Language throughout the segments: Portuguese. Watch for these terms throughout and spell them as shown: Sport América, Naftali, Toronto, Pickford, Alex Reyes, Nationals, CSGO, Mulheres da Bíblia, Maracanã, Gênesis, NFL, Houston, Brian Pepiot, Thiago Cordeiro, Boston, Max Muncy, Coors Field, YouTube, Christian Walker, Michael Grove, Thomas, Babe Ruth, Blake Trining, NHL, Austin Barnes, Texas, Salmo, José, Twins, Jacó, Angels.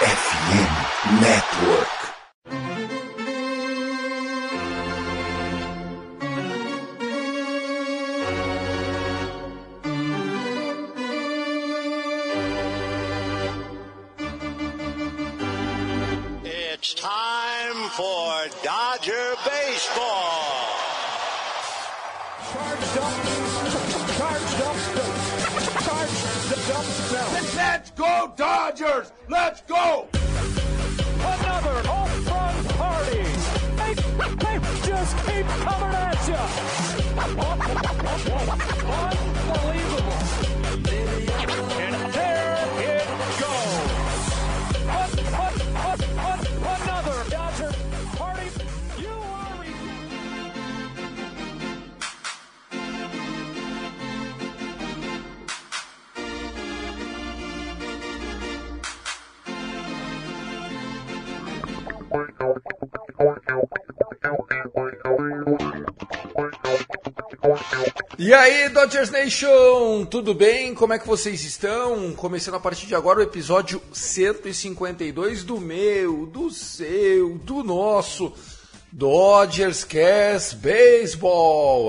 FM Network. It's time for Dodger baseball. Charged up. Let's go, Dodgers! Let's go! Another home-run party. They just keep coming at you. Unbelievable. And there it goes. Another Dodger party. You are... E aí, Dodgers Nation, tudo bem? Como é que vocês estão? Começando a partir de agora o episódio 152 do meu, do seu, do nosso Dodgers Cast Baseball.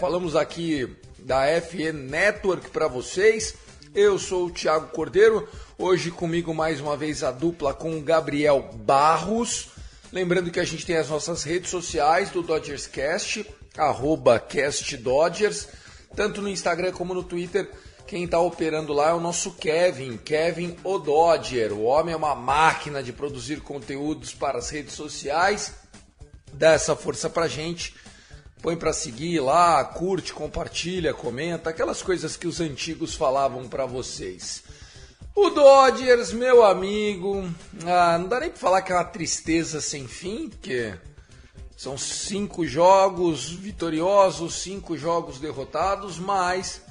Falamos aqui da FN Network para vocês. Eu sou o Thiago Cordeiro, hoje comigo mais uma vez a dupla com o Gabriel Barros. Lembrando que a gente tem as nossas redes sociais do Dodgers Cast, @CastDodgers, tanto no Instagram como no Twitter. Quem está operando lá é o nosso Kevin o Dodger. O homem é uma máquina de produzir conteúdos para as redes sociais. Dá essa força pra gente, põe para seguir lá, curte, compartilha, comenta, aquelas coisas que os antigos falavam para vocês. O Dodgers, meu amigo, não dá nem para falar que é uma tristeza sem fim, porque são 5 jogos vitoriosos, 5 jogos derrotados, mas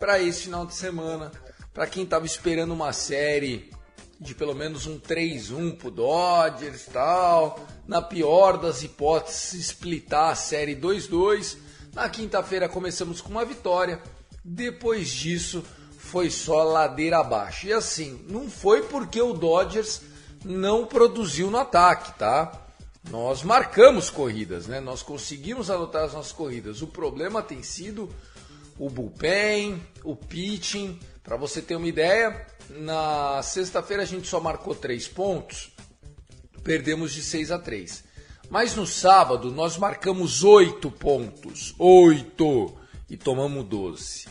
para esse final de semana, para quem estava esperando uma série de pelo menos um 3-1 pro Dodgers e tal, na pior das hipóteses, splitar a série 2-2. Na quinta-feira começamos com uma vitória, depois disso foi só ladeira abaixo. E assim, não foi porque o Dodgers não produziu no ataque, tá? Nós marcamos corridas, né? Nós conseguimos anotar as nossas corridas. O problema tem sido o bullpen, o pitching. Para você ter uma ideia, na sexta-feira a gente só marcou 3 pontos, perdemos de 6-3. Mas no sábado nós marcamos 8 pontos, 8, e tomamos 12.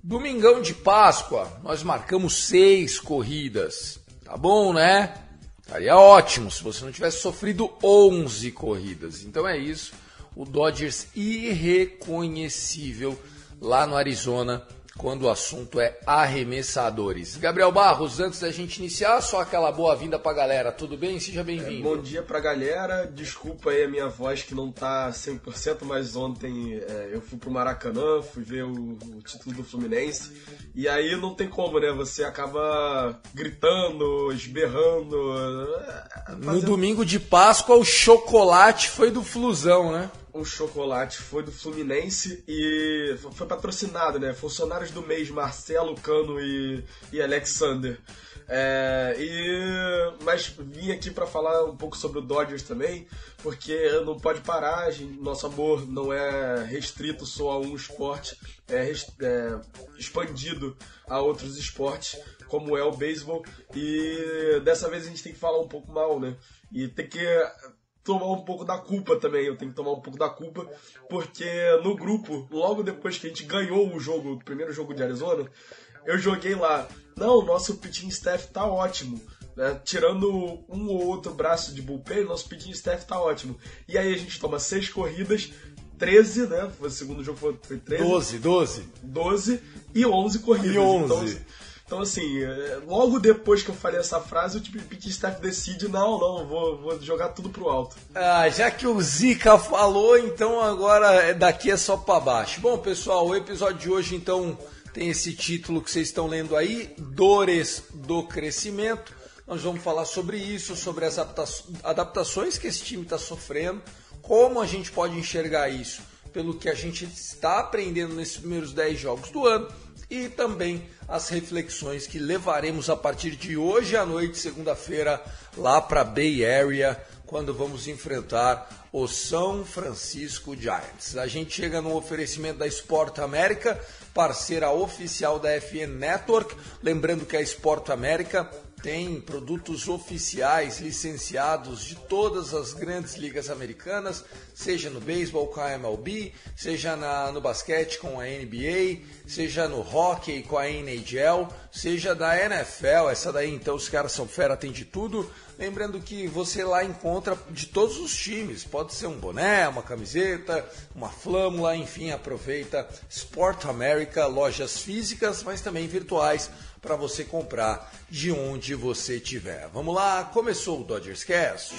Domingão de Páscoa nós marcamos 6 corridas, tá bom, né? Estaria ótimo se você não tivesse sofrido 11 corridas. Então é isso, o Dodgers irreconhecível lá no Arizona, quando o assunto é arremessadores. Gabriel Barros, antes da gente iniciar, só aquela boa-vinda pra galera. Tudo bem? Seja bem-vindo. Bom dia pra galera. Desculpa aí a minha voz que não tá 100%, mas ontem eu fui pro Maracanã, fui ver o título do Fluminense, e aí não tem como, né? Você acaba gritando, esberrando. No domingo de Páscoa, o chocolate foi do Flusão, né? O chocolate foi do Fluminense e foi patrocinado, né? Funcionários do mês, Marcelo, Cano e Alexander. Mas vim aqui para falar um pouco sobre o Dodgers também, porque não pode parar, nosso amor não é restrito só a um esporte, é expandido a outros esportes, como é o beisebol, e dessa vez a gente tem que falar um pouco mal, né? E tem que tomar um pouco da culpa também, eu tenho que tomar um pouco da culpa, porque no grupo, logo depois que a gente ganhou o jogo, o primeiro jogo de Arizona, eu joguei lá, não, nosso pitching staff tá ótimo, né? Tirando um ou outro braço de bullpen, nosso pitching staff tá ótimo. E aí a gente toma 6 corridas, 13, né, o segundo jogo foi 13. 12 e 11 corridas. E 11. Então, assim, logo depois que eu falei essa frase, o pitching staff decide, não, vou jogar tudo pro alto. Já que o Zica falou, então agora daqui é só pra baixo. Bom, pessoal, o episódio de hoje, então, tem esse título que vocês estão lendo aí, Dores do Crescimento. Nós vamos falar sobre isso, sobre as adaptações que esse time está sofrendo, como a gente pode enxergar isso pelo que a gente está aprendendo nesses primeiros 10 jogos do ano, e também as reflexões que levaremos a partir de hoje à noite, segunda-feira, lá para Bay Area, quando vamos enfrentar o San Francisco Giants. A gente chega no oferecimento da Sport América, parceira oficial da FN Network. Lembrando que a Sport América tem produtos oficiais licenciados de todas as grandes ligas americanas, seja no beisebol com a MLB, seja no basquete com a NBA, seja no hockey com a NHL, seja da NFL, essa daí então os caras são fera, tem de tudo. Lembrando que você lá encontra de todos os times, pode ser um boné, uma camiseta, uma flâmula, enfim, aproveita. Sport America, lojas físicas, mas também virtuais, para você comprar de onde você estiver. Vamos lá, começou o Dodgers Cast.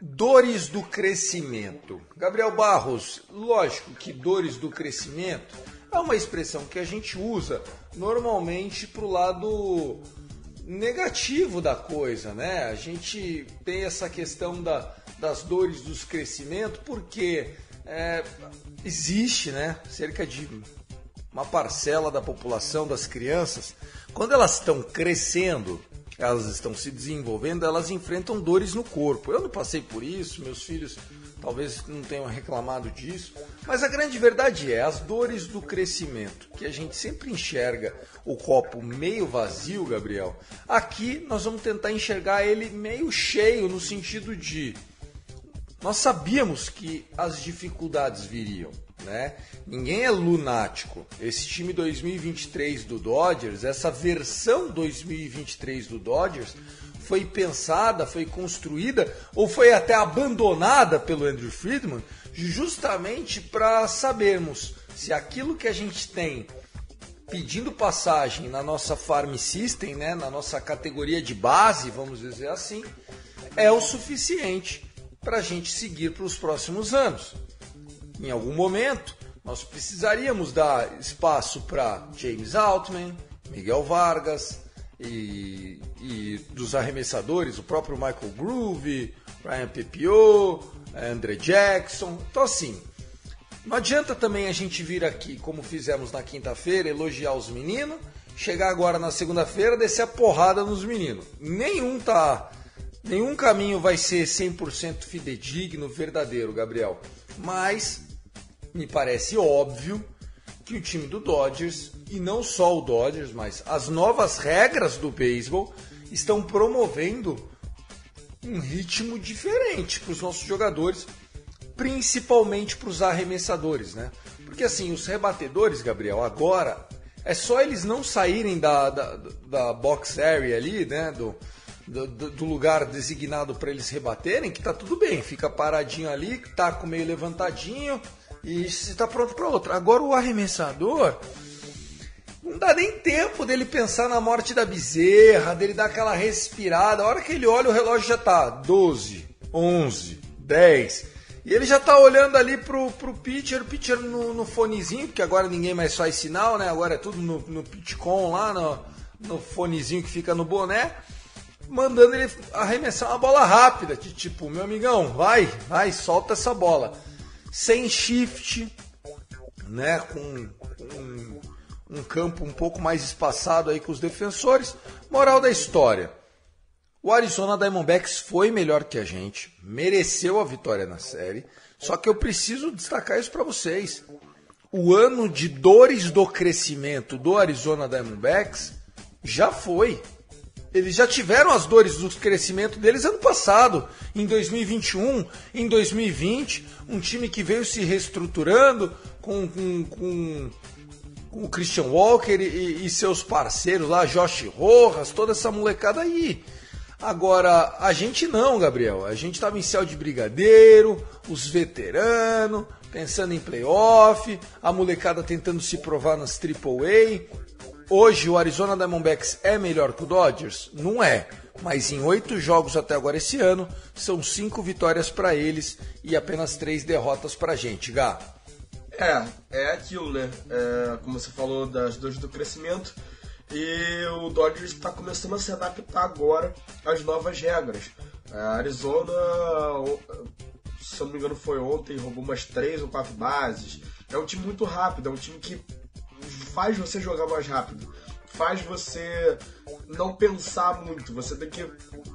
Dores do crescimento. Gabriel Barros, lógico que dores do crescimento é uma expressão que a gente usa normalmente para o lado negativo da coisa, né? A gente tem essa questão das dores do crescimento porque existe, né, cerca de uma parcela da população das crianças, quando elas estão crescendo, elas estão se desenvolvendo, elas enfrentam dores no corpo. Eu não passei por isso, meus filhos talvez não tenham reclamado disso, mas a grande verdade é as dores do crescimento, que a gente sempre enxerga o copo meio vazio, Gabriel. Aqui nós vamos tentar enxergar ele meio cheio, no sentido de nós sabíamos que as dificuldades viriam, né? Ninguém é lunático. Esse time 2023 do Dodgers, essa versão 2023 do Dodgers, foi pensada, foi construída ou foi até abandonada pelo Andrew Friedman justamente para sabermos se aquilo que a gente tem pedindo passagem na nossa farm system, né, na nossa categoria de base, vamos dizer assim, é o suficiente para a gente seguir para os próximos anos. Em algum momento, nós precisaríamos dar espaço para James Outman, Miguel Vargas e dos arremessadores, o próprio Michael Grove, Brian Pepiot, Andre Jackson. Então assim, não adianta também a gente vir aqui, como fizemos na quinta-feira, elogiar os meninos, chegar agora na segunda-feira, descer a porrada nos meninos. Nenhum caminho vai ser 100% fidedigno, verdadeiro, Gabriel. Mas me parece óbvio que o time do Dodgers, e não só o Dodgers, mas as novas regras do beisebol estão promovendo um ritmo diferente para os nossos jogadores, principalmente para os arremessadores, né? Porque assim, os rebatedores, Gabriel, agora é só eles não saírem da box area ali, né, do lugar designado para eles rebaterem, que tá tudo bem, fica paradinho ali, tá com meio levantadinho e está pronto para outra. Agora o arremessador, não dá nem tempo dele pensar na morte da bezerra, dele dar aquela respirada. A hora que ele olha, o relógio já tá 12, 11, 10... E ele já tá olhando ali pro pitcher, o pitcher no fonezinho, porque agora ninguém mais faz sinal, né? Agora é tudo no pitcom lá, no fonezinho que fica no boné, mandando ele arremessar uma bola rápida, tipo, meu amigão, vai, solta essa bola. Sem shift, né, com um campo um pouco mais espaçado aí com os defensores. Moral da história, o Arizona Diamondbacks foi melhor que a gente, mereceu a vitória na série, só que eu preciso destacar isso para vocês. O ano de dores do crescimento do Arizona Diamondbacks já foi. Eles já tiveram as dores do crescimento deles ano passado, em 2021, em 2020, um time que veio se reestruturando com o Christian Walker e seus parceiros lá, Josh Rojas, toda essa molecada aí. Agora, a gente não, Gabriel, a gente estava em céu de brigadeiro, os veteranos, pensando em playoff, a molecada tentando se provar nas AAA. Hoje o Arizona Diamondbacks é melhor que o Dodgers? Não é, mas em 8 jogos até agora esse ano, são 5 vitórias para eles e apenas 3 derrotas para a gente, Gá. É aquilo, né? É, como você falou, das dores do crescimento. E o Dodgers está começando a se adaptar agora às novas regras. A Arizona, se eu não me engano, foi ontem, roubou umas 3 ou 4 bases. É um time muito rápido, é um time que faz você jogar mais rápido, faz você não pensar muito, você tem que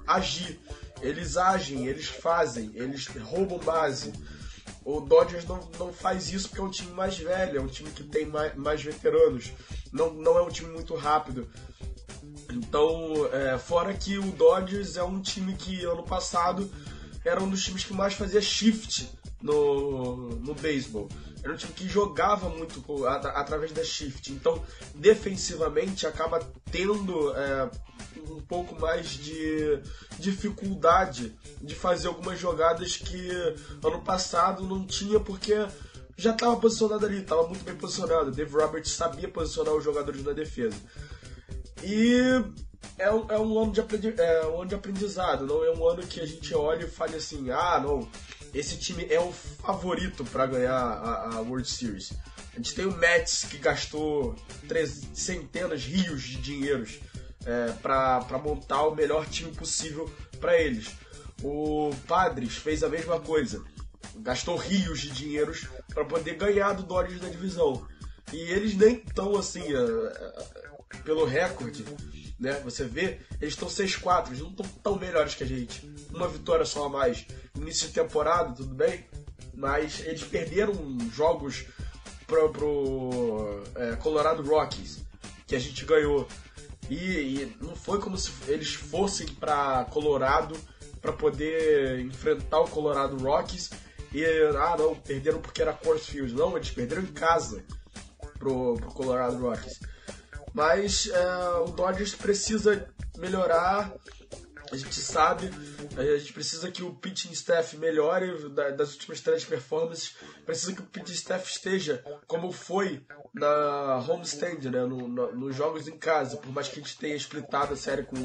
agir. Eles agem, eles fazem, eles roubam base. O Dodgers não faz isso porque é um time mais velho, é um time que tem mais veteranos, não é um time muito rápido. Então, fora que o Dodgers é um time que ano passado era um dos times que mais fazia shift no beisebol. Era um time que jogava muito através da shift, então defensivamente acaba tendo um pouco mais de dificuldade de fazer algumas jogadas que ano passado não tinha, porque já estava posicionado ali, estava muito bem posicionado. Dave Roberts sabia posicionar os jogadores na defesa. E é um ano de aprendizado, não é um ano que a gente olha e fale assim, não, esse time é o favorito para ganhar a World Series. A gente tem o Mets, que gastou centenas, rios de dinheiros para montar o melhor time possível para eles. O Padres fez a mesma coisa, gastou rios de dinheiros para poder ganhar do Dodgers na divisão. E eles nem estão assim, pelo recorde, né? Você vê, eles estão 6-4, eles não estão tão melhores que a gente. Uma vitória só a mais. Início de temporada, tudo bem, mas eles perderam jogos pro Colorado Rockies, que a gente ganhou. E não foi como se eles fossem para Colorado para poder enfrentar o Colorado Rockies e não perderam porque era Coors Field. Não, eles perderam em casa pro Colorado Rockies. Mas o Dodgers precisa melhorar, a gente sabe, a gente precisa que o pitching staff melhore das últimas 3 performances, precisa que o pitching staff esteja como foi na homestand, né, nos jogos em casa, por mais que a gente tenha splitado a série com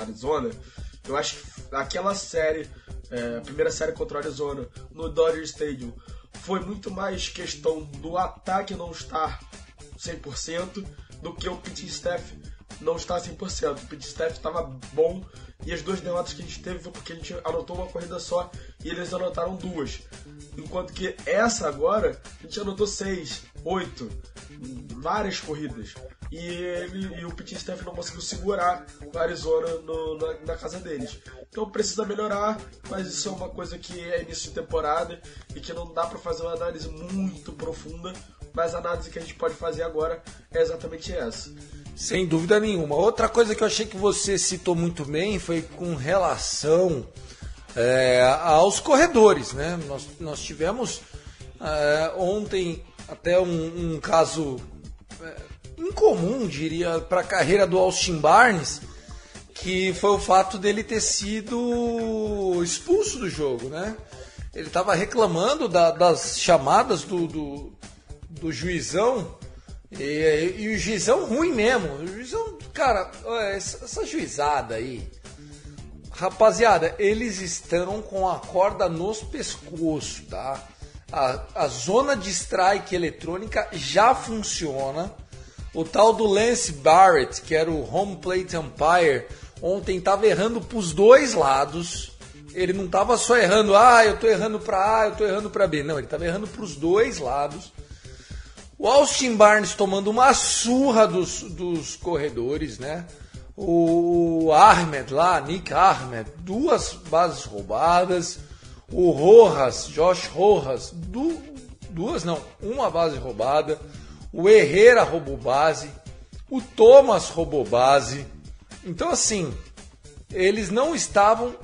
Arizona. Eu acho que aquela série, a primeira série contra o Arizona, no Dodger Stadium, foi muito mais questão do ataque não estar 100% do que o pitching staff não está 100%. O pitching staff estava bom e as 2 derrotas que a gente teve foi porque a gente anotou uma corrida só e eles anotaram 2. Enquanto que essa agora, a gente anotou 6, 8, várias corridas. E o pitching staff não conseguiu segurar o Arizona na casa deles. Então precisa melhorar, mas isso é uma coisa que é início de temporada e que não dá para fazer uma análise muito profunda. Mas a análise que a gente pode fazer agora é exatamente essa. Sem dúvida nenhuma. Outra coisa que eu achei que você citou muito bem foi com relação aos corredores, né? Nós tivemos ontem até um caso incomum, diria, para a carreira do Austin Barnes, que foi o fato dele ter sido expulso do jogo, né? Ele estava reclamando das chamadas do juizão, e o juizão ruim mesmo. O juizão, cara, essa juizada aí, rapaziada, eles estão com a corda nos pescoços, tá? A zona de strike eletrônica já funciona. O tal do Lance Barrett, que era o home plate umpire, ontem estava errando pros 2 lados. Ele não estava só errando, eu tô errando para A, eu tô errando para B. Não, ele estava errando pros 2 lados. O Austin Barnes tomando uma surra dos corredores, né? O Ahmed lá, Nick Ahmed, 2 bases roubadas. O Rojas, Josh Rojas, 1 base roubada. O Herrera roubou base. O Thomas roubou base. Então, assim, eles não estavam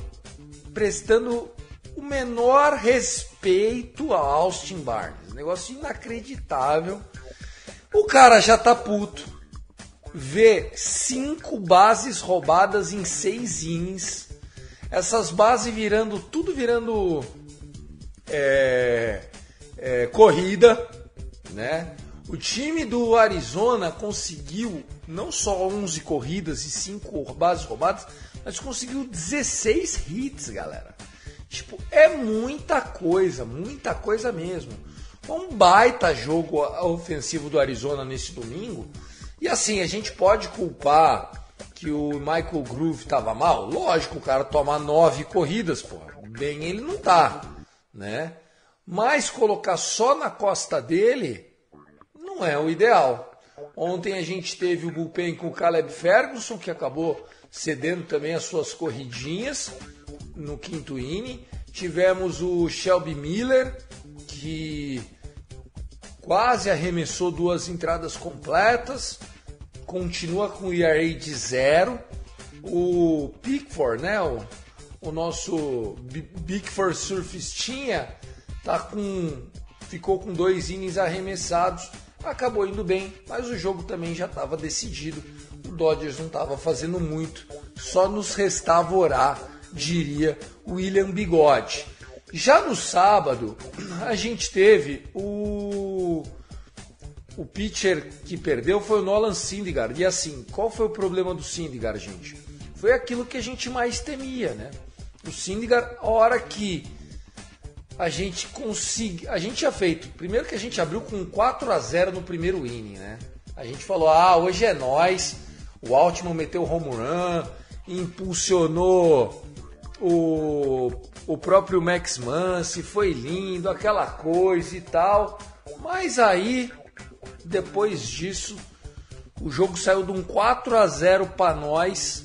prestando o menor respeito a Austin Barnes. Negócio inacreditável. O cara já tá puto. Vê 5 bases roubadas em 6 innings. Essas bases virando corrida, né? O time do Arizona conseguiu não só 11 corridas e 5 bases roubadas, mas conseguiu 16 hits, galera. Tipo, é muita coisa mesmo. Foi um baita jogo ofensivo do Arizona nesse domingo. E assim, a gente pode culpar que o Michael Grove estava mal? Lógico, o cara toma 9 corridas, pô. Bem, ele não tá, né? Mas colocar só na costa dele não é o ideal. Ontem a gente teve o bullpen com o Caleb Ferguson, que acabou cedendo também as suas corridinhas no quinto inning. Tivemos o Shelby Miller, que quase arremessou 2 entradas completas, continua com o ERA de 0. O Pickford, né? O nosso Pickford surfistinha ficou com 2 innings arremessados, acabou indo bem, mas o jogo também já estava decidido. O Dodgers não estava fazendo muito, só nos restava orar, diria William Bigode. Já no sábado, a gente teve o pitcher que perdeu foi o Nolan Syndergaard. E assim, qual foi o problema do Syndergaard, gente? Foi aquilo que a gente mais temia, né? O Syndergaard, a hora que a gente tinha feito, primeiro que a gente abriu com 4-0 no primeiro inning, né? A gente falou, hoje é nóis. O Outman meteu o home run, impulsionou o próprio Max Muncy, foi lindo, aquela coisa e tal. Mas aí, depois disso, o jogo saiu de um 4-0 para nós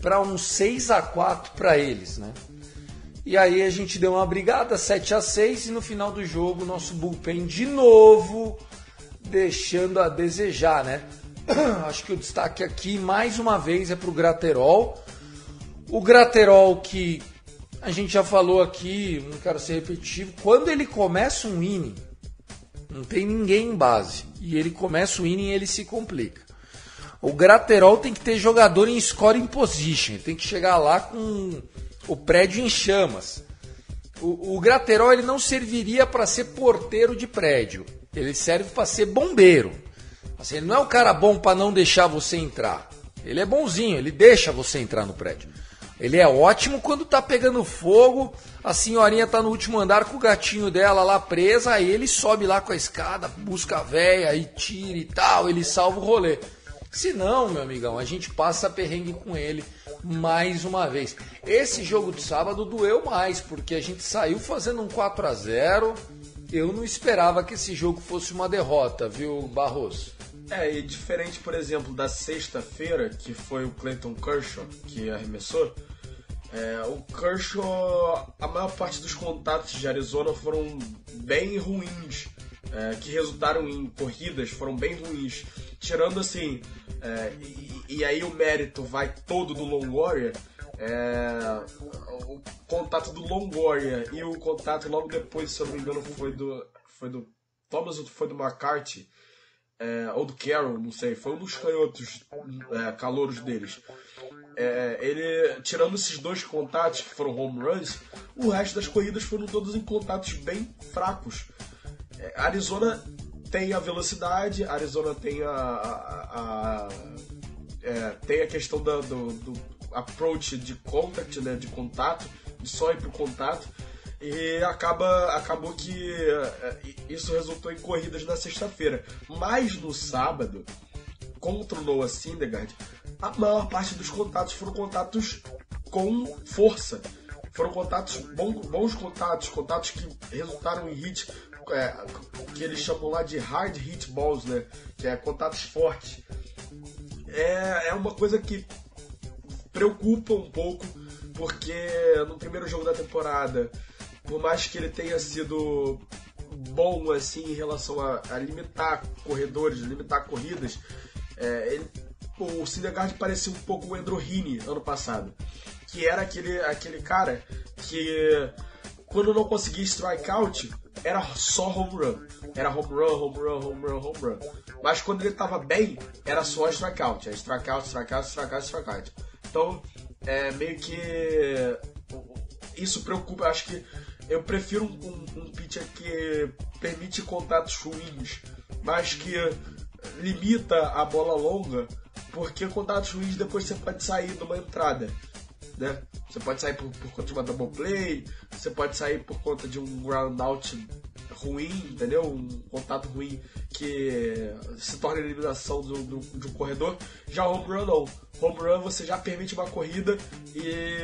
para um 6-4 para eles, né? E aí a gente deu uma brigada, 7-6, e no final do jogo nosso bullpen de novo deixando a desejar, né? Acho que o destaque aqui, mais uma vez, é para o Graterol. O Graterol, que a gente já falou aqui, não quero ser repetitivo, quando ele começa um inning, não tem ninguém em base, e ele começa o inning e ele se complica. O Graterol tem que ter jogador em scoring position, ele tem que chegar lá com o prédio em chamas. O Graterol, ele não serviria para ser porteiro de prédio, ele serve para ser bombeiro. Assim, ele não é um cara bom para não deixar você entrar, ele é bonzinho, ele deixa você entrar no prédio. Ele é ótimo quando tá pegando fogo, a senhorinha tá no último andar com o gatinho dela lá presa, aí ele sobe lá com a escada, busca a véia e tira e tal, ele salva o rolê. Se não, meu amigão, a gente passa perrengue com ele mais uma vez. Esse jogo de sábado doeu mais, porque a gente saiu fazendo um 4-0, eu não esperava que esse jogo fosse uma derrota, viu, Barros? E diferente, por exemplo, da sexta-feira, que foi o Clayton Kershaw que arremessou, o Kershaw, a maior parte dos contatos de Arizona foram bem ruins, que resultaram em corridas, foram bem ruins. Tirando assim, e aí o mérito vai todo do Longoria, o contato do Longoria e o contato logo depois, se eu não me engano, foi do Thomas ou foi do McCarthy, ou do Carroll, não sei, foi um dos canhotos calouros deles. Ele, tirando esses 2 contatos que foram home runs, o resto das corridas foram todas em contatos bem fracos. Arizona tem a velocidade, Arizona tem a questão do approach de contact, né, de contato, de só ir pro contato. E acabou que isso resultou em corridas na sexta-feira. Mas no sábado, contra o Nolan Syndergaard, a maior parte dos contatos foram contatos com força. Foram contatos bons contatos que resultaram em hit, que eles chamam lá de hard hit balls, né? Que é contatos fortes. É uma coisa que preocupa um pouco, porque no primeiro jogo da temporada, por mais que ele tenha sido bom assim em relação a limitar corredores, limitar corridas, o Syndergaard parecia um pouco o Andrew Heaney ano passado, que era aquele cara que, quando não conseguia strikeout, era só home run. Era home run. Mas quando ele estava bem, era só strikeout. Era strikeout. Então, meio que isso preocupa. Acho que eu prefiro um pitcher que permite contatos ruins, mas que limita a bola longa, porque contatos ruins depois você pode sair de uma entrada, né? Você pode sair por conta de uma double play, você pode sair por conta de um ground out ruim, entendeu? Um contato ruim que se torna a eliminação de um corredor. Já o home run não. Home run você já permite uma corrida e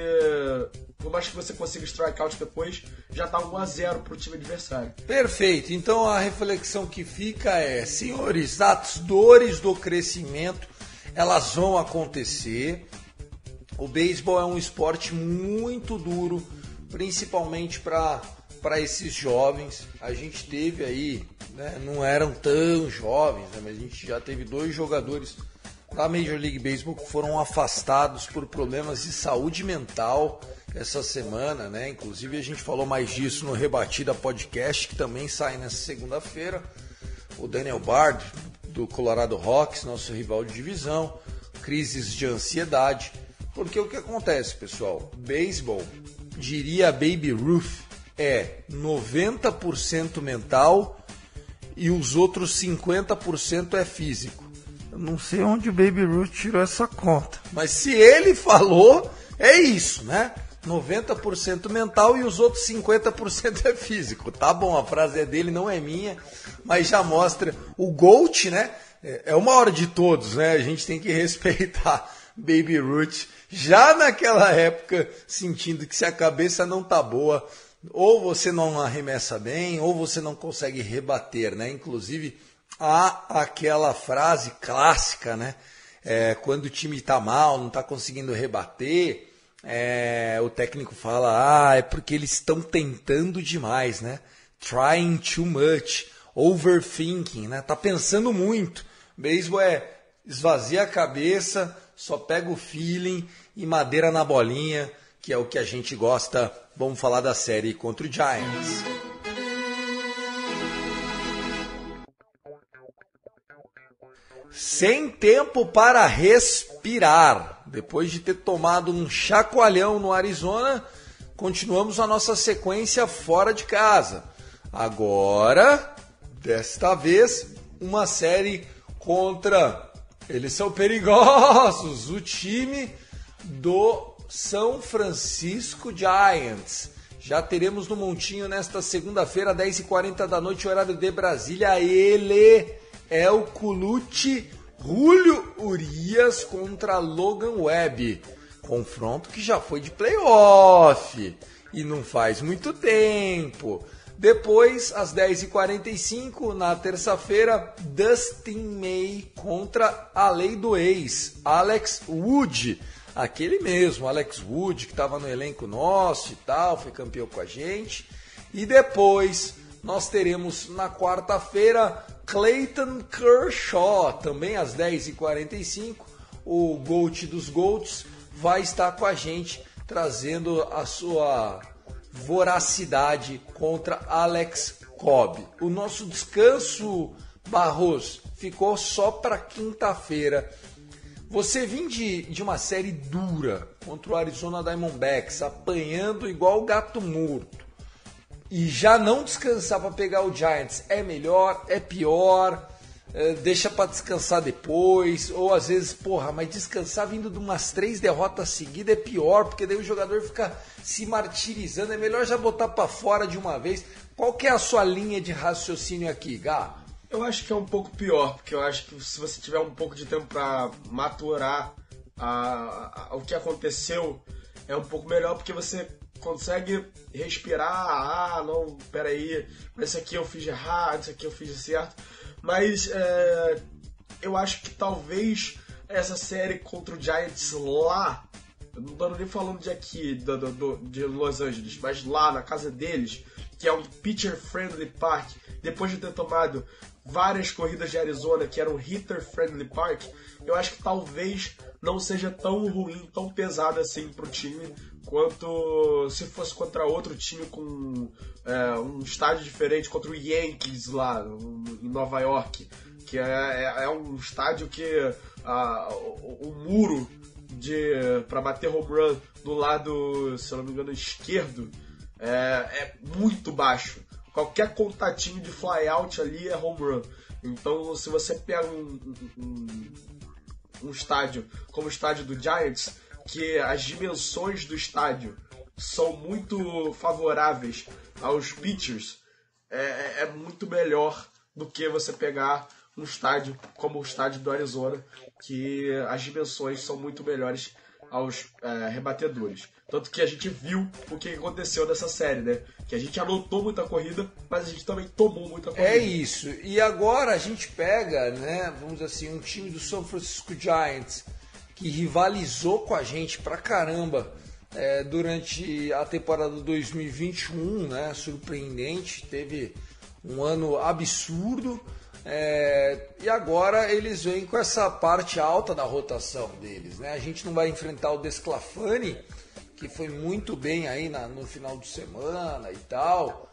por mais que você consiga strikeout depois, já tá 1-0 pro time adversário. Perfeito, então a reflexão que fica é, senhores, as dores do crescimento, elas vão acontecer. O beisebol é um esporte muito duro, principalmente para esses jovens. A gente teve aí, né, não eram tão jovens, né, mas a gente já teve 2 jogadores da Major League Baseball que foram afastados por problemas de saúde mental essa semana, né? Inclusive a gente falou mais disso no Rebatida Podcast, que também sai nessa segunda-feira. O Daniel Bard, do Colorado Rockies, nosso rival de divisão, crises de ansiedade. Porque o que acontece, pessoal? Beisebol, diria Babe Ruth, é 90% mental e os outros 50% é físico. Eu não sei onde o Babe Ruth tirou essa conta. Mas se ele falou, é isso, né? 90% mental e os outros 50% é físico. Tá bom, a frase é dele, não é minha, mas já mostra o GOAT, né? É uma hora de todos, né? A gente tem que respeitar Babe Ruth. Já naquela época, sentindo que se a cabeça não tá boa, ou você não arremessa bem, ou você não consegue rebater, né? Inclusive, há aquela frase clássica, né? Quando o time tá mal, não tá conseguindo rebater, o técnico fala, é porque eles estão tentando demais, né? Trying too much, overthinking, né? Tá pensando muito. Beisebol é esvazia a cabeça, só pega o feeling e madeira na bolinha, que é o que a gente gosta. Vamos falar da série contra o Giants. Sem tempo para respirar. Depois de ter tomado um chacoalhão no Arizona, continuamos a nossa sequência fora de casa. Agora, desta vez, uma série contra... Eles são perigosos, o time do San Francisco Giants. Já teremos no Montinho nesta segunda-feira, 10h40 da noite, horário de Brasília. Ele é o Culucci Julio Urias contra Logan Webb. Confronto que já foi de playoff e não faz muito tempo. Depois, às 10h45, na terça-feira, Dustin May contra a lei do ex, Alex Wood. Aquele mesmo, Alex Wood, que estava no elenco nosso e tal, foi campeão com a gente. E depois, nós teremos na quarta-feira, Clayton Kershaw, também às 10h45. O GOAT dos GOATs vai estar com a gente, trazendo a sua... voracidade contra Alex Cobb. O nosso descanso, Barros, ficou só para quinta-feira. Você vem de uma série dura contra o Arizona Diamondbacks, apanhando igual gato morto, e já não descansar para pegar o Giants é melhor, é pior, deixa para descansar depois, ou às vezes, mas descansar vindo de umas 3 derrotas seguidas é pior, porque daí o jogador fica se martirizando, é melhor já botar para fora de uma vez. Qual que é a sua linha de raciocínio aqui, Gá? Eu acho que é um pouco pior, porque eu acho que se você tiver um pouco de tempo para maturar o que aconteceu, é um pouco melhor, porque você consegue respirar, não, peraí, isso aqui eu fiz errado, isso aqui eu fiz certo. Mas eu acho que talvez essa série contra o Giants lá, eu não estou nem falando de aqui, de Los Angeles, mas lá na casa deles, que é um pitcher-friendly park, depois de ter tomado várias corridas de Arizona, que era um hitter-friendly park, eu acho que talvez não seja tão ruim, tão pesado assim para o time, quanto se fosse contra outro time com um estádio diferente, contra o Yankees lá em Nova York, que é um estádio que o muro para bater home run do lado, se não me engano, esquerdo é muito baixo. Qualquer contatinho de flyout ali é home run. Então, se você pega um estádio como o estádio do Giants, que as dimensões do estádio são muito favoráveis aos pitchers, é muito melhor do que você pegar um estádio como o estádio do Arizona, que as dimensões são muito melhores aos rebatedores. Tanto que a gente viu o que aconteceu nessa série, né? Que a gente anotou muita corrida, mas a gente também tomou muita corrida. É isso. E agora a gente pega, né, vamos dizer assim, um time do San Francisco Giants que rivalizou com a gente pra caramba durante a temporada 2021, né? Surpreendente, teve um ano absurdo. E agora eles vêm com essa parte alta da rotação deles, né? A gente não vai enfrentar o Desclafani, que foi muito bem aí no final de semana e tal,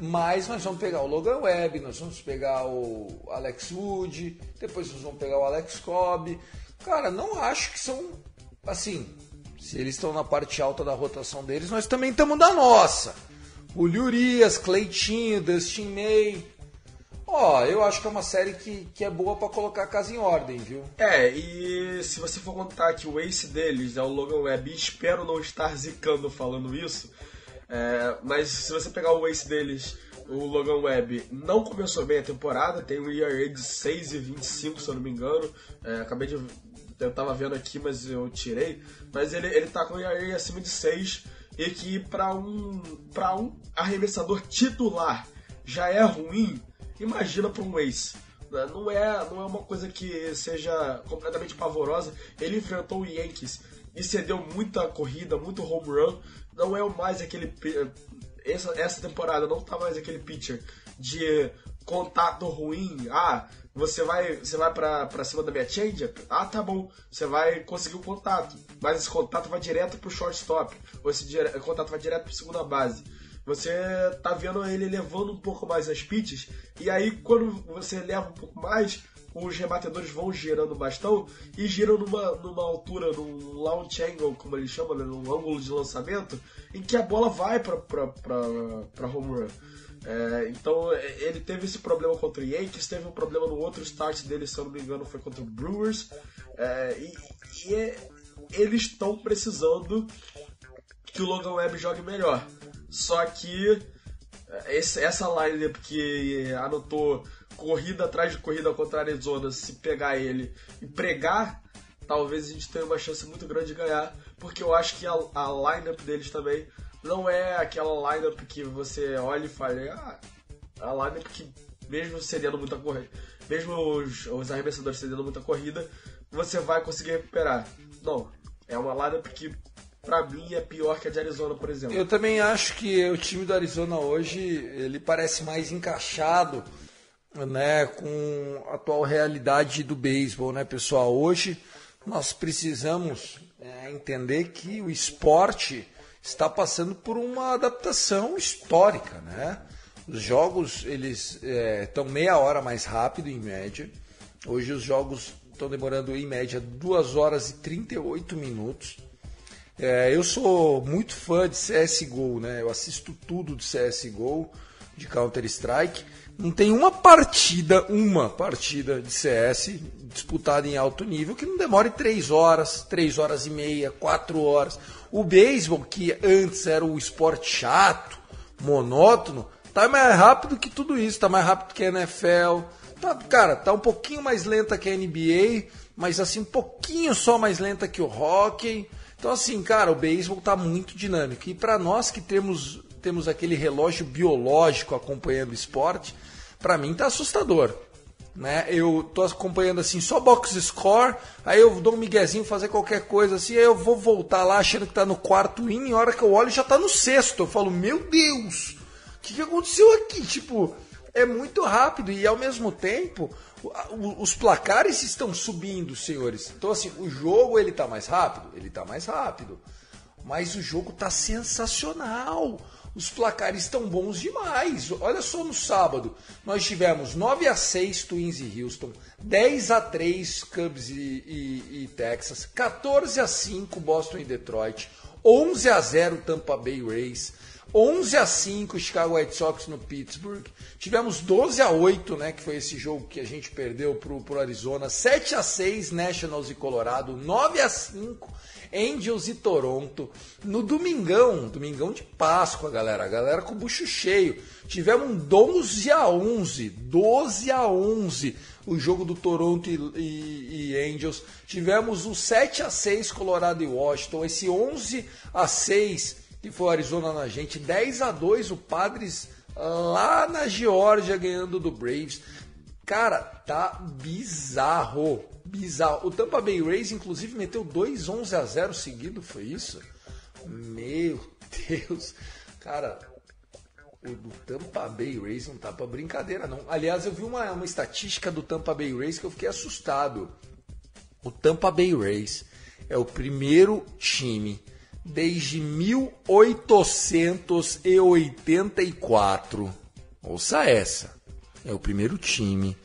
mas nós vamos pegar o Logan Webb, nós vamos pegar o Alex Wood, depois nós vamos pegar o Alex Cobb. Cara, não acho que são, assim, se eles estão na parte alta da rotação deles, nós também estamos na nossa. Julio Urias, Clayton, Dustin May. Eu acho que é uma série que é boa pra colocar a casa em ordem, viu? E se você for contar que o ace deles é o Logan Webb, e espero não estar zicando falando isso, mas se você pegar o ace deles, o Logan Webb não começou bem a temporada, tem um ERA de 6,25, se eu não me engano, eu tava vendo aqui, mas eu tirei, mas ele tá com um ERA acima de 6, e que pra um arremessador titular já é ruim. Imagina para um ace, né? Não é uma coisa que seja completamente pavorosa. Ele enfrentou o Yankees e cedeu muita corrida, muito home run. Não é mais aquele... Essa temporada não tá mais aquele pitcher de contato ruim. Você vai pra cima da minha changeup? Tá bom, você vai conseguir o contato. Mas esse contato vai direto pro shortstop, ou esse contato vai direto pro segunda base. Você tá vendo ele levando um pouco mais as pitches, e aí quando você leva um pouco mais, os rebatedores vão girando o bastão e giram numa altura, num launch angle, como ele chama, né? Num ângulo de lançamento, em que a bola vai pra home run. Então ele teve esse problema contra o Yankees, teve um problema no outro start dele, se eu não me engano, foi contra o Brewers, eles estão precisando que o Logan Webb jogue melhor. Só que essa line que anotou corrida atrás de corrida contra a Arizona, se pegar ele e pregar, talvez a gente tenha uma chance muito grande de ganhar, porque eu acho que a lineup deles também não é aquela lineup que você olha e fala, a lineup que mesmo cedendo muita corrida, mesmo os arremessadores cedendo muita corrida, você vai conseguir recuperar. Não, é uma lineup que pra mim é pior que a de Arizona, por exemplo. Eu também acho que o time do Arizona hoje, ele parece mais encaixado, né, com a atual realidade do beisebol, né, pessoal? Hoje nós precisamos entender que o esporte está passando por uma adaptação histórica, né? Os jogos, eles estão meia hora mais rápido, em média. Hoje os jogos estão demorando, em média, 2 horas e 38 minutos. Eu sou muito fã de CSGO, né? Eu assisto tudo de CSGO, de Counter-Strike. Não tem uma partida de CS disputada em alto nível que não demore 3 horas, 3 horas e meia, 4 horas. O beisebol, que antes era um esporte chato, monótono, tá mais rápido que tudo isso, tá mais rápido que a NFL. Tá um pouquinho mais lenta que a NBA, mas assim, um pouquinho só mais lenta que o hockey. Então assim, cara, o beisebol tá muito dinâmico. E para nós que temos aquele relógio biológico acompanhando o esporte, para mim tá assustador, né? Eu tô acompanhando assim só box score, aí eu dou um miguezinho, fazer qualquer coisa assim, aí eu vou voltar lá achando que tá no 4º inning, a hora que eu olho já tá no 6º. Eu falo, meu Deus, o que aconteceu aqui? Tipo, é muito rápido e ao mesmo tempo os placares estão subindo, senhores. Então assim, o jogo ele tá mais rápido, mas o jogo tá sensacional. Os placares estão bons demais. Olha só, no sábado nós tivemos 9-6 Twins e Houston, 10-3 Cubs e Texas, 14-5 Boston e Detroit, 11-0 Tampa Bay Rays, 11-5 Chicago White Sox no Pittsburgh. Tivemos 12-8, né, que foi esse jogo que a gente perdeu pro Arizona, 7-6 Nationals e Colorado, 9-5 Angels e Toronto, no domingão de Páscoa, galera. A galera com o bucho cheio. Tivemos um 12 a 11 o jogo do Toronto e Angels. Tivemos o 7-6 Colorado e Washington, esse 11-6 que foi o Arizona na gente, 10-2 o Padres lá na Geórgia ganhando do Braves. Cara, tá bizarro. O Tampa Bay Rays, inclusive, meteu 2-11-0 seguido, foi isso? Meu Deus. Cara, o Tampa Bay Rays não tá pra brincadeira, não. Aliás, eu vi uma estatística do Tampa Bay Rays que eu fiquei assustado. O Tampa Bay Rays é o primeiro time desde 1884. Ouça essa. É o primeiro time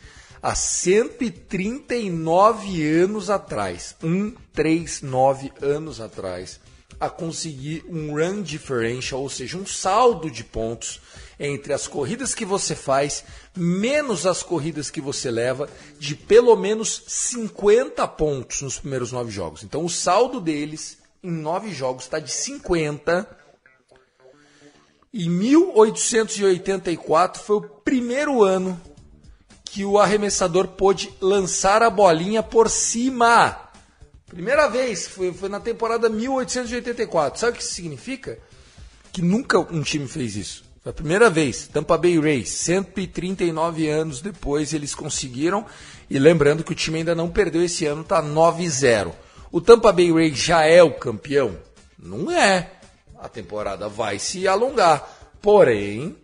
há 139 anos atrás, 139 anos atrás, a conseguir um run differential, ou seja, um saldo de pontos entre as corridas que você faz menos as corridas que você leva, de pelo menos 50 pontos nos primeiros 9 jogos. Então o saldo deles em 9 jogos está de 50. Em 1884 foi o primeiro ano que o arremessador pôde lançar a bolinha por cima. Primeira vez, foi na temporada 1884. Sabe o que isso significa? Que nunca um time fez isso. Foi a primeira vez. Tampa Bay Rays, 139 anos depois eles conseguiram. E lembrando que o time ainda não perdeu esse ano, está 9-0. O Tampa Bay Rays já é o campeão? Não é. A temporada vai se alongar, porém,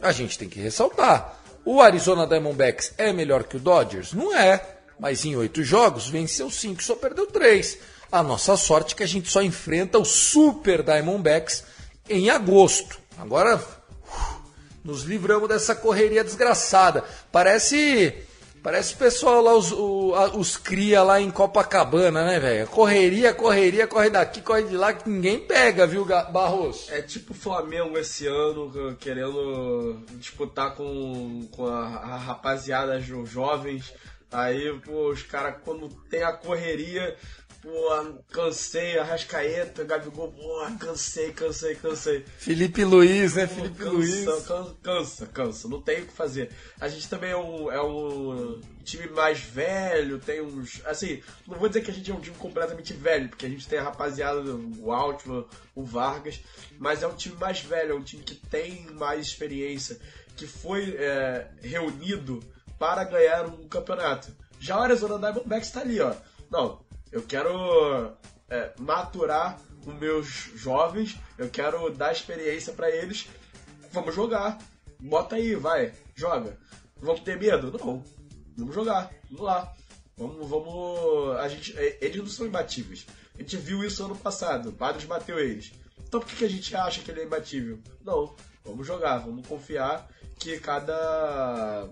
a gente tem que ressaltar, o Arizona Diamondbacks é melhor que o Dodgers? Não é, mas em 8 jogos venceu 5 e só perdeu 3. A nossa sorte é que a gente só enfrenta o Super Diamondbacks em agosto. Agora, nos livramos dessa correria desgraçada. Parece o pessoal lá, os cria lá em Copacabana, né, velho? Correria, corre daqui, corre de lá, que ninguém pega, viu, Barros? É tipo o Flamengo esse ano, querendo disputar com a rapaziada, os jovens. Aí, pô, os caras, quando tem a correria, pô, cansei, Arrascaeta, Gabigol, pô, cansei. Felipe Luiz, né? Cansa, não tem o que fazer. A gente também é um time mais velho, tem uns... Assim, não vou dizer que a gente é um time completamente velho, porque a gente tem a rapaziada, o Altman, o Vargas, mas é um time mais velho, é um time que tem mais experiência, que foi reunido para ganhar um campeonato. Já o Arizona Diamondbacks está ali, ó. Não... Eu quero maturar os meus jovens, eu quero dar experiência para eles. Vamos jogar, bota aí, vai, joga. Vamos ter medo? Não. Vamos jogar, vamos lá. Vamos. Eles não são imbatíveis. A gente viu isso ano passado, o Padres bateu eles. Então por que a gente acha que ele é imbatível? Não. Vamos jogar, vamos confiar que cada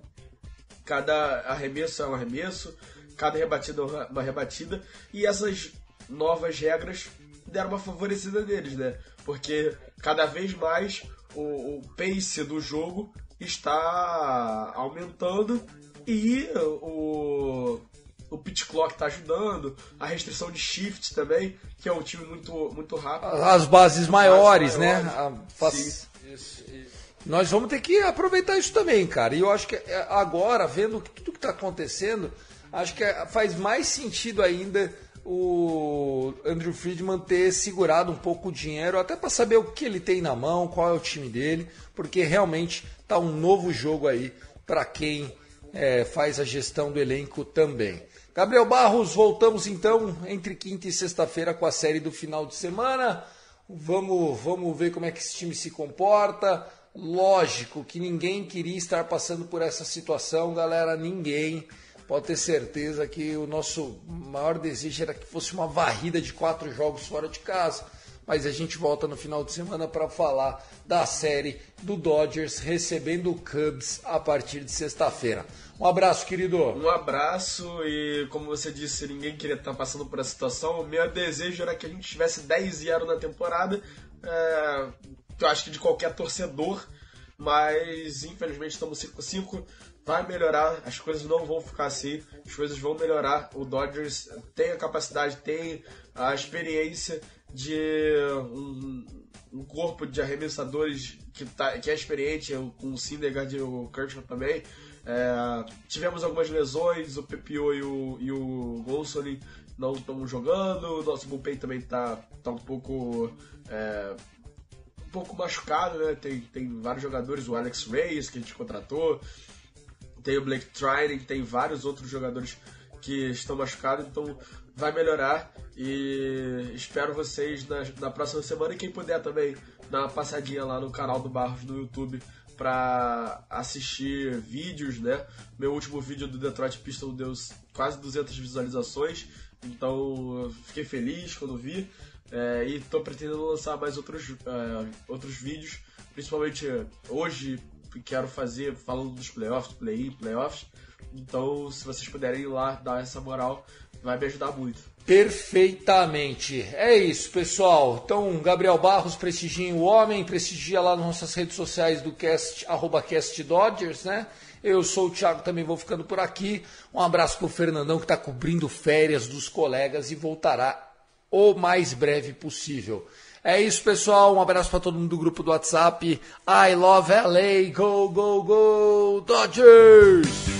arremesso é um arremesso. Cada rebatida uma rebatida, e essas novas regras deram uma favorecida deles, né? Porque cada vez mais o pace do jogo está aumentando e o pitch clock está ajudando, a restrição de shift também, que é um time muito, muito rápido. As bases maiores, né? Isso. Nós vamos ter que aproveitar isso também, cara. E eu acho que agora, vendo tudo que está acontecendo... Acho que faz mais sentido ainda o Andrew Friedman ter segurado um pouco o dinheiro, até para saber o que ele tem na mão, qual é o time dele, porque realmente tá um novo jogo aí para quem faz a gestão do elenco também. Gabriel Barros, voltamos então entre quinta e sexta-feira com a série do final de semana. Vamos ver como é que esse time se comporta. Lógico que ninguém queria estar passando por essa situação, galera, ninguém... Pode ter certeza que o nosso maior desejo era que fosse uma varrida de 4 jogos fora de casa. Mas a gente volta no final de semana para falar da série do Dodgers recebendo o Cubs a partir de sexta-feira. Um abraço, querido. Um abraço e, como você disse, ninguém queria estar passando por essa situação. O meu desejo era que a gente tivesse 10-0 na temporada. Eu acho que de qualquer torcedor, mas infelizmente estamos 5-5. Vai melhorar, as coisas não vão ficar assim, as coisas vão melhorar. O Dodgers tem a capacidade, tem a experiência de um corpo de arremessadores que é experiente, com o Syndergaard e o Kershaw também. Tivemos algumas lesões, o Pepiot e o Golsoni não estão jogando, o nosso bullpen também está um pouco machucado, né? Tem vários jogadores, o Alex Reyes, que a gente contratou, tem o Blake Trining, tem vários outros jogadores que estão machucados, então vai melhorar e espero vocês na próxima semana, e quem puder também dar uma passadinha lá no canal do Barros no YouTube para assistir vídeos, né? Meu último vídeo do Detroit Pistons deu quase 200 visualizações, então eu fiquei feliz quando vi, e tô pretendendo lançar mais outros vídeos, principalmente hoje quero fazer falando dos playoffs, play-in, playoffs, então se vocês puderem ir lá dar essa moral, vai me ajudar muito. Perfeitamente. É isso, pessoal. Então, Gabriel Barros, prestigiem o homem, prestigia lá nas nossas redes sociais do cast, @castdodgers, né? Eu sou o Thiago, também vou ficando por aqui. Um abraço pro Fernandão, que está cobrindo férias dos colegas e voltará o mais breve possível. É isso, pessoal. Um abraço para todo mundo do grupo do WhatsApp. I love LA. Go, go, go, Dodgers!